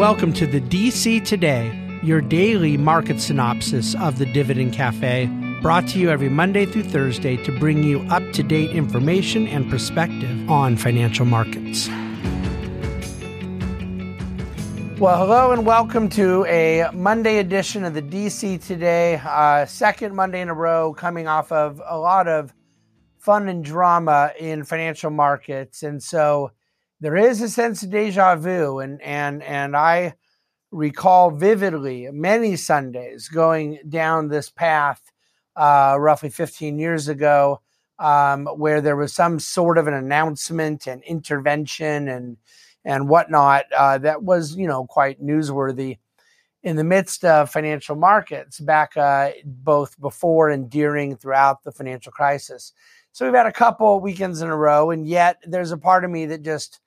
welcome to the DC Today, your daily market synopsis of the Dividend Cafe, brought to you every Monday through Thursday to bring you up-to-date information and perspective on financial markets. Well, hello and welcome to a Monday edition of the DC Today, second Monday in a row, coming off of a lot of fun and drama in financial markets. And so there is a sense of deja vu, and I recall vividly many Sundays going down this path roughly 15 years ago, where there was some sort of an announcement and intervention and whatnot that was, you know, quite newsworthy in the midst of financial markets back both before and during throughout the financial crisis. So we've had a couple weekends in a row, and yet there's a part of me that just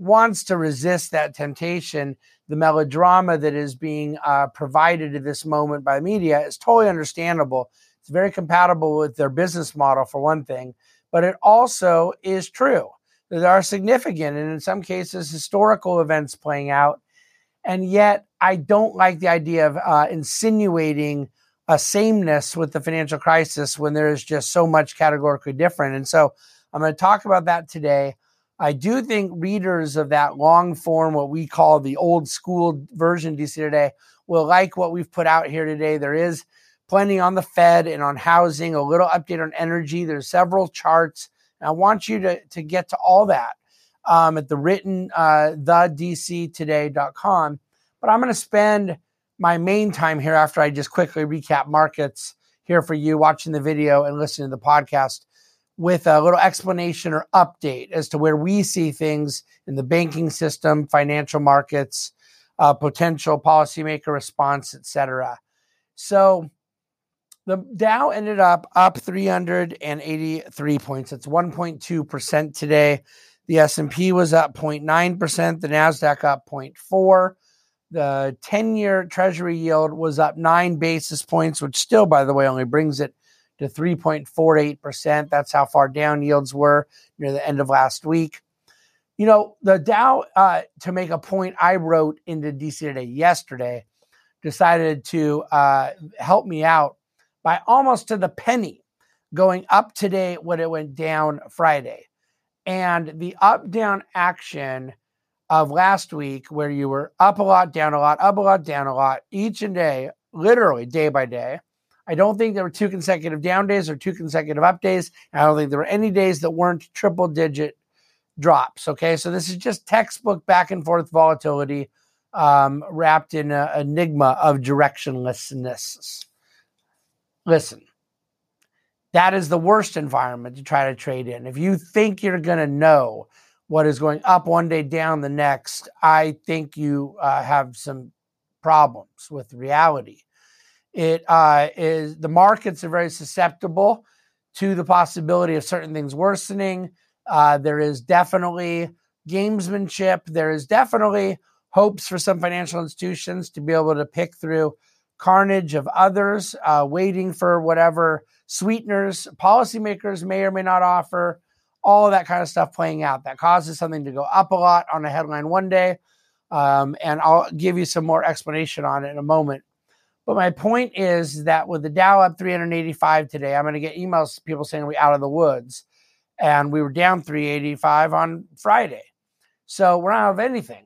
wants to resist that temptation. The melodrama that is being provided at this moment by media is totally understandable. It's very compatible with their business model, for one thing, but it also is true that there are significant and in some cases historical events playing out. And yet I don't like the idea of insinuating a sameness with the financial crisis when there is just so much categorically different. And so I'm going to talk about that today. I do think readers of that long form, what we call the old school version DC Today, will like what we've put out here today. There is plenty on the Fed and on housing, a little update on energy. There's several charts. And I want you to get to all that at the written thedctoday.com. But I'm going to spend my main time here after I just quickly recap markets here for you, watching the video and listening to the podcast, with a little explanation or update as to where we see things in the banking system, financial markets, potential policymaker response, etc. So the Dow ended up 383 points. It's 1.2% today. The S&P was up 0.9%. The NASDAQ up 0.4%. The 10-year Treasury yield was up 9 basis points, which still, by the way, only brings it to 3.48%. That's how far down yields were near the end of last week. You know, the Dow, to make a point I wrote into DC Today yesterday, decided to help me out by almost to the penny going up today when it went down Friday. And the up-down action of last week, where you were up a lot, down a lot, up a lot, down a lot, each and day, literally day by day. I don't think there were two consecutive down days or two consecutive up days. I don't think there were any days that weren't triple-digit drops, okay? So this is just textbook back-and-forth volatility wrapped in an enigma of directionlessness. Listen, that is the worst environment to try to trade in. If you think you're going to know what is going up one day, down the next, I think you have some problems with reality. It is the markets are very susceptible to the possibility of certain things worsening. There is definitely gamesmanship. There is definitely hopes for some financial institutions to be able to pick through carnage of others, waiting for whatever sweeteners policymakers may or may not offer, all of that kind of stuff playing out. That causes something to go up a lot on a headline one day. And I'll give you some more explanation on it in a moment. But my point is that with the Dow up 385 today, I'm going to get emails, people saying we're out of the woods. And we were down 385 on Friday. So we're out of anything.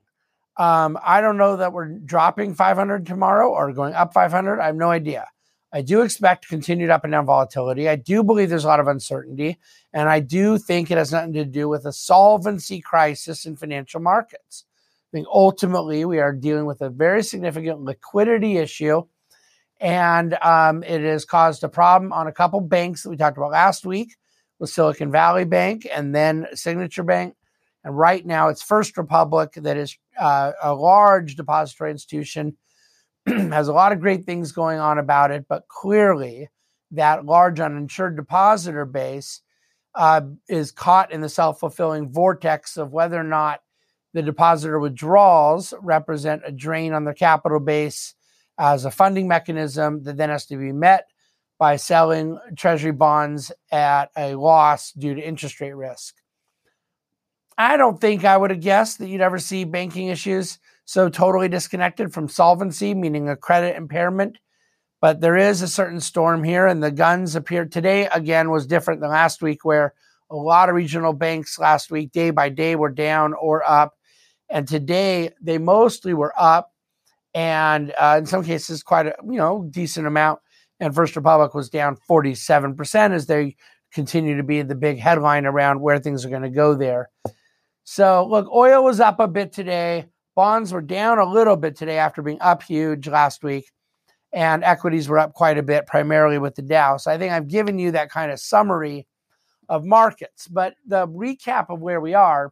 I don't know that we're dropping 500 tomorrow or going up 500. I have no idea. I do expect continued up and down volatility. I do believe there's a lot of uncertainty. And I do think it has nothing to do with a solvency crisis in financial markets. I think ultimately we are dealing with a very significant liquidity issue. And it has caused a problem on a couple banks that we talked about last week, with Silicon Valley Bank and then Signature Bank. And right now it's First Republic that is a large depository institution, has a lot of great things going on about it. But clearly that large uninsured depositor base is caught in the self-fulfilling vortex of whether or not the depositor withdrawals represent a drain on their capital base as a funding mechanism that then has to be met by selling treasury bonds at a loss due to interest rate risk. I don't think I would have guessed that you'd ever see banking issues so totally disconnected from solvency, meaning a credit impairment. But there is a certain storm here, and the guns appear. Today, again, was different than last week, where a lot of regional banks last week, day by day, were down or up. And today, they mostly were up, and in some cases, quite a decent amount. And First Republic was down 47% as they continue to be the big headline around where things are going to go there. So, look, oil was up a bit today. Bonds were down a little bit today after being up huge last week. And equities were up quite a bit, primarily with the Dow. So I think I've given you that kind of summary of markets. But the recap of where we are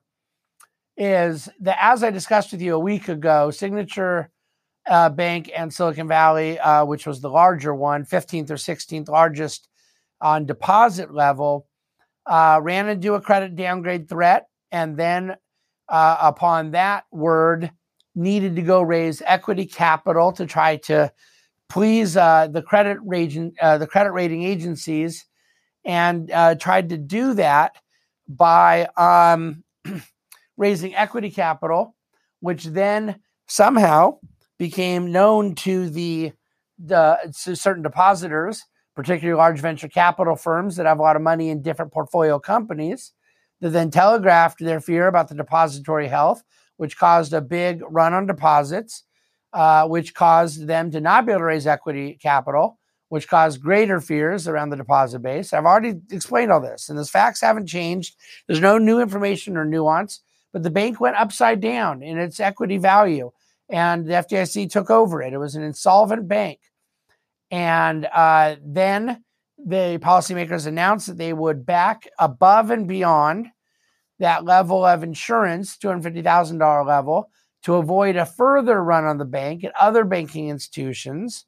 is that, as I discussed with you a week ago, Signature Bank and Silicon Valley, which was the larger one, 15th or 16th largest on deposit level, ran into a credit downgrade threat. And then upon that word, needed to go raise equity capital to try to please the credit rating agencies, and tried to do that by raising equity capital, which then somehow became known to the certain depositors, particularly large venture capital firms that have a lot of money in different portfolio companies, that then telegraphed their fear about the depository health, which caused a big run on deposits, which caused them to not be able to raise equity capital, which caused greater fears around the deposit base. I've already explained all this, and those facts haven't changed. There's no new information or nuance, but the bank went upside down in its equity value, and the FDIC took over it. It was an insolvent bank. And then the policymakers announced that they would back above and beyond that level of insurance, $250,000 level, to avoid a further run on the bank and other banking institutions.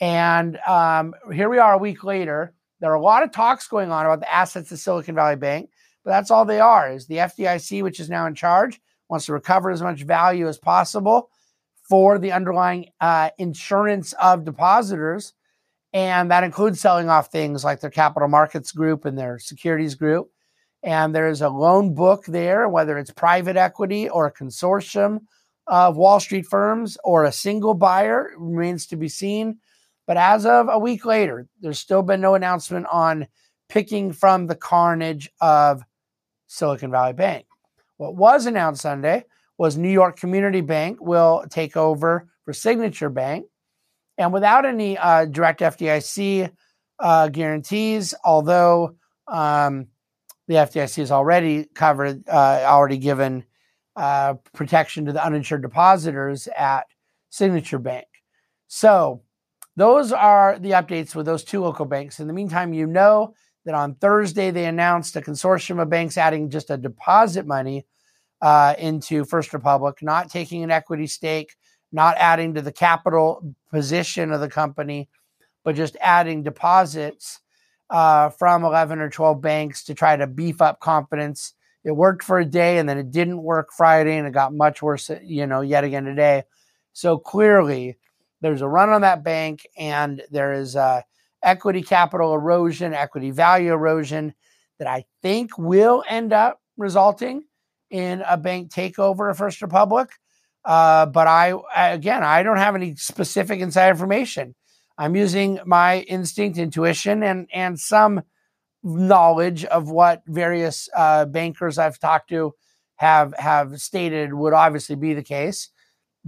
And here we are a week later. There are a lot of talks going on about the assets of Silicon Valley Bank, but that's all they are, is the FDIC, which is now in charge, wants to recover as much value as possible for the underlying insurance of depositors. And that includes selling off things like their capital markets group and their securities group. And there is a loan book there, whether it's private equity or a consortium of Wall Street firms or a single buyer, remains to be seen. But as of a week later, there's still been no announcement on picking from the carnage of Silicon Valley Bank. What was announced Sunday was New York Community Bank will take over for Signature Bank. And without any direct FDIC guarantees, although the FDIC has already covered, given protection to the uninsured depositors at Signature Bank. So those are the updates with those two local banks. In the meantime, you know that on Thursday, they announced a consortium of banks adding just a deposit money into First Republic, not taking an equity stake, not adding to the capital position of the company, but just adding deposits from 11 or 12 banks to try to beef up confidence. It worked for a day, and then it didn't work Friday, and it got much worse, yet again today. So clearly, there's a run on that bank, and there is equity capital erosion, equity value erosion that I think will end up resulting in a bank takeover of First Republic. But I don't have any specific inside information. I'm using my instinct, intuition, and some knowledge of what various bankers I've talked to have stated would obviously be the case.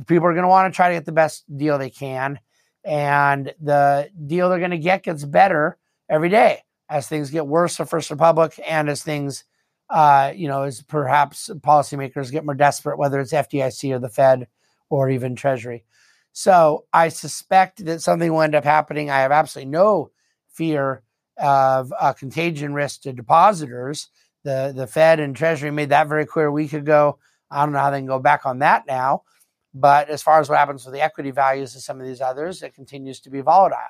People are going to want to try to get the best deal they can, and the deal they're going to get gets better every day as things get worse for First Republic, and as things, as perhaps policymakers get more desperate, whether it's FDIC or the Fed or even Treasury. So I suspect that something will end up happening. I have absolutely no fear of contagion risk to depositors. The Fed and Treasury made that very clear a week ago. I don't know how they can go back on that now. But as far as what happens with the equity values of some of these others, it continues to be volatile.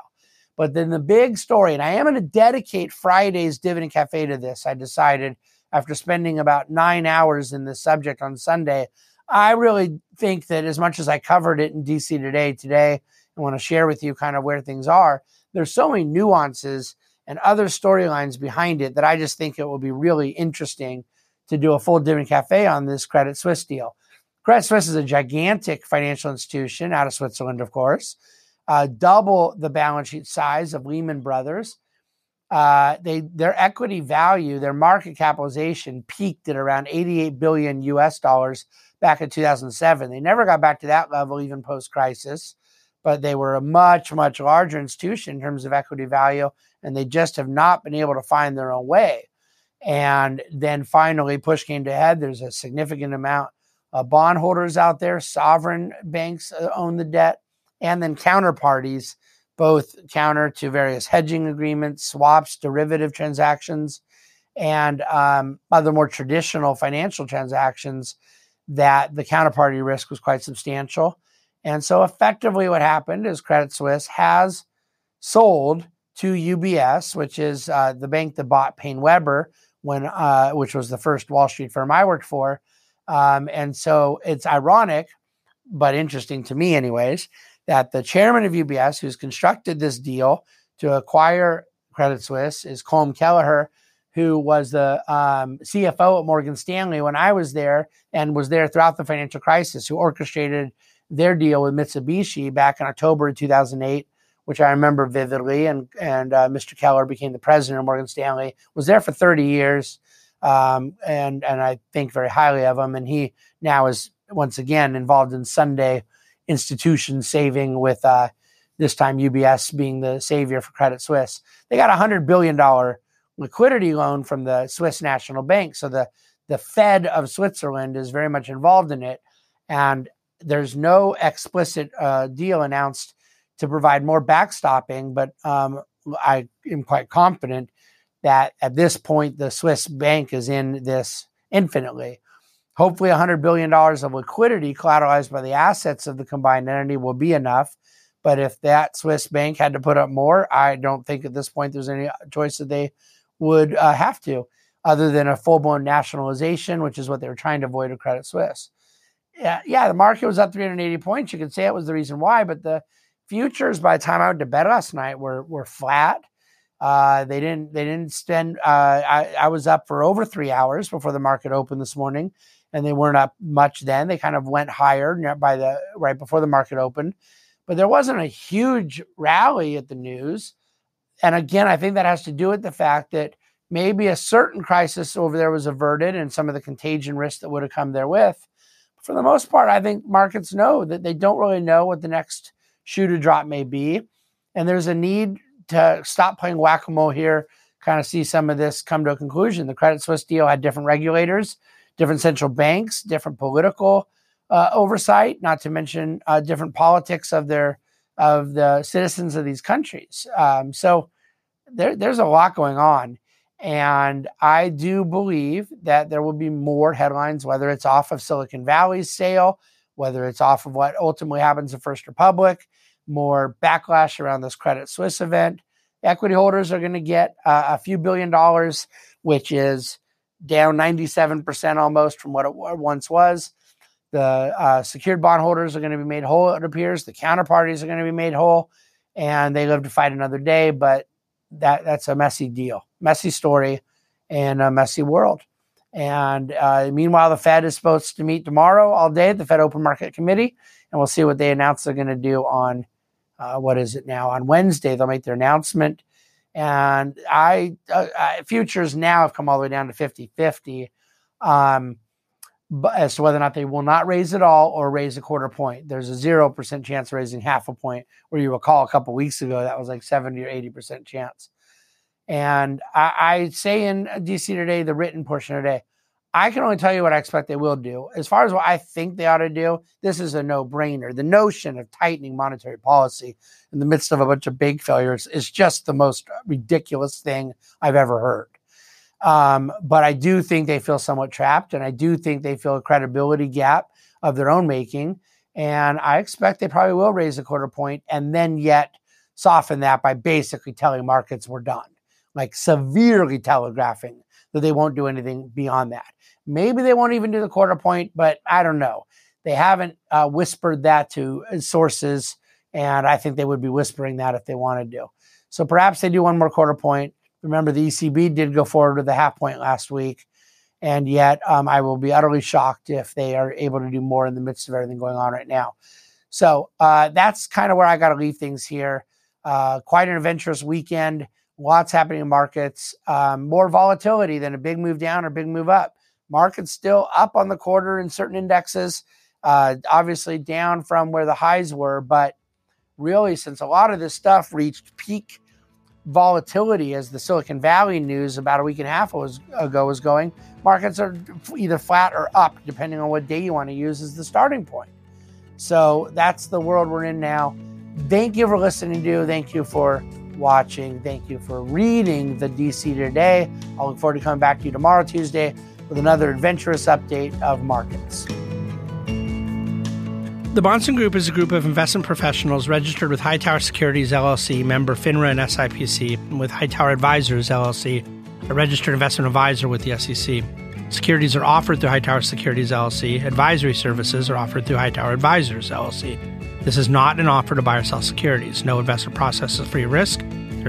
But then the big story, and I am going to dedicate Friday's Dividend Cafe to this. I decided after spending about 9 hours in this subject on Sunday, I really think that as much as I covered it in DC today, I want to share with you kind of where things are. There's so many nuances and other storylines behind it that I just think it will be really interesting to do a full Dividend Cafe on this Credit Suisse deal. Credit Suisse is a gigantic financial institution out of Switzerland, of course, double the balance sheet size of Lehman Brothers. Their equity value, their market capitalization peaked at around $88 billion back in 2007. They never got back to that level even post-crisis, but they were a much, much larger institution in terms of equity value, and they just have not been able to find their own way. And then finally, push came to head. There's a significant amount of bondholders out there. Sovereign banks own the debt, and then counterparties, both counter to various hedging agreements, swaps, derivative transactions, and other more traditional financial transactions, that the counterparty risk was quite substantial. And so effectively what happened is Credit Suisse has sold to UBS, which is the bank that bought Paine Webber, which was the first Wall Street firm I worked for. And so it's ironic, but interesting to me anyways, that the chairman of UBS, who's constructed this deal to acquire Credit Suisse, is Colm Kelleher, who was the CFO at Morgan Stanley when I was there and was there throughout the financial crisis, who orchestrated their deal with Mitsubishi back in October of 2008, which I remember vividly. And Mr. Kelleher became the president of Morgan Stanley, was there for 30 years, and I think very highly of him. And he now is once again involved in Sunday institution saving, with this time UBS being the savior for Credit Suisse. They got $100 billion liquidity loan from the Swiss National Bank. So the Fed of Switzerland is very much involved in it. And there's no explicit deal announced to provide more backstopping, but I am quite confident that at this point, the Swiss bank is in this infinitely. Hopefully $100 billion of liquidity collateralized by the assets of the combined entity will be enough. But if that Swiss bank had to put up more, I don't think at this point there's any choice that they would have to, other than a full-blown nationalization, which is what they were trying to avoid with Credit Suisse. Yeah, the market was up 380 points. You could say it was the reason why, but the futures by the time I went to bed last night were flat. They didn't spend. I was up for over 3 hours before the market opened this morning, and they weren't up much then. They kind of went higher right before the market opened. But there wasn't a huge rally at the news. And again, I think that has to do with the fact that maybe a certain crisis over there was averted and some of the contagion risk that would have come therewith. For the most part, I think markets know that they don't really know what the next shoe to drop may be. And there's a need to stop playing whack-a-mole here, kind of see some of this come to a conclusion. The Credit Suisse deal had different regulators, different central banks, different political oversight, not to mention different politics of the citizens of these countries. So there's a lot going on. And I do believe that there will be more headlines, whether it's off of Silicon Valley's sale, whether it's off of what ultimately happens at First Republic, more backlash around this Credit Suisse event. Equity holders are going to get a few $1 billion, which is down 97% almost from what it once was. The secured bondholders are going to be made whole, it appears. The counterparties are going to be made whole, and they live to fight another day. But that's a messy deal, messy story, and a messy world. And meanwhile, the Fed is supposed to meet tomorrow all day at the Fed Open Market Committee, and we'll see what they announce they're going to do on, on Wednesday. They'll make their announcement. And futures now have come all the way down to 50-50 as to whether or not they will not raise at all or raise a quarter point. There's a 0% chance of raising half a point, where you recall a couple of weeks ago that was like 70 or 80% chance. And I say in DC Today, the written portion of today, I can only tell you what I expect they will do. As far as what I think they ought to do, this is a no-brainer. The notion of tightening monetary policy in the midst of a bunch of big failures is just the most ridiculous thing I've ever heard. But I do think they feel somewhat trapped, and I do think they feel a credibility gap of their own making. And I expect they probably will raise a quarter point and then yet soften that by basically telling markets we're done, like severely telegraphing that they won't do anything beyond that. Maybe they won't even do the quarter point, but I don't know. They haven't whispered that to sources, and I think they would be whispering that if they wanted to. So perhaps they do one more quarter point. Remember, the ECB did go forward with a half point last week, And yet I will be utterly shocked if they are able to do more in the midst of everything going on right now. So that's kind of where I got to leave things here. Quite an adventurous weekend. Lots happening in markets. More volatility than a big move down or big move up. Markets still up on the quarter in certain indexes. Obviously down from where the highs were. But really, since a lot of this stuff reached peak volatility as the Silicon Valley news about a week and a half ago was going, markets are either flat or up, depending on what day you want to use as the starting point. So that's the world we're in now. Thank you for listening to. Thank you for watching. Thank you for reading the DC Today. I'll look forward to coming back to you tomorrow, Tuesday, with another adventurous update of markets. The Bahnsen Group is a group of investment professionals registered with Hightower Securities, LLC, member FINRA and SIPC, and with Hightower Advisors, LLC, a registered investment advisor with the SEC. Securities are offered through Hightower Securities, LLC. Advisory services are offered through Hightower Advisors, LLC. This is not an offer to buy or sell securities. No investment process is free of risk. There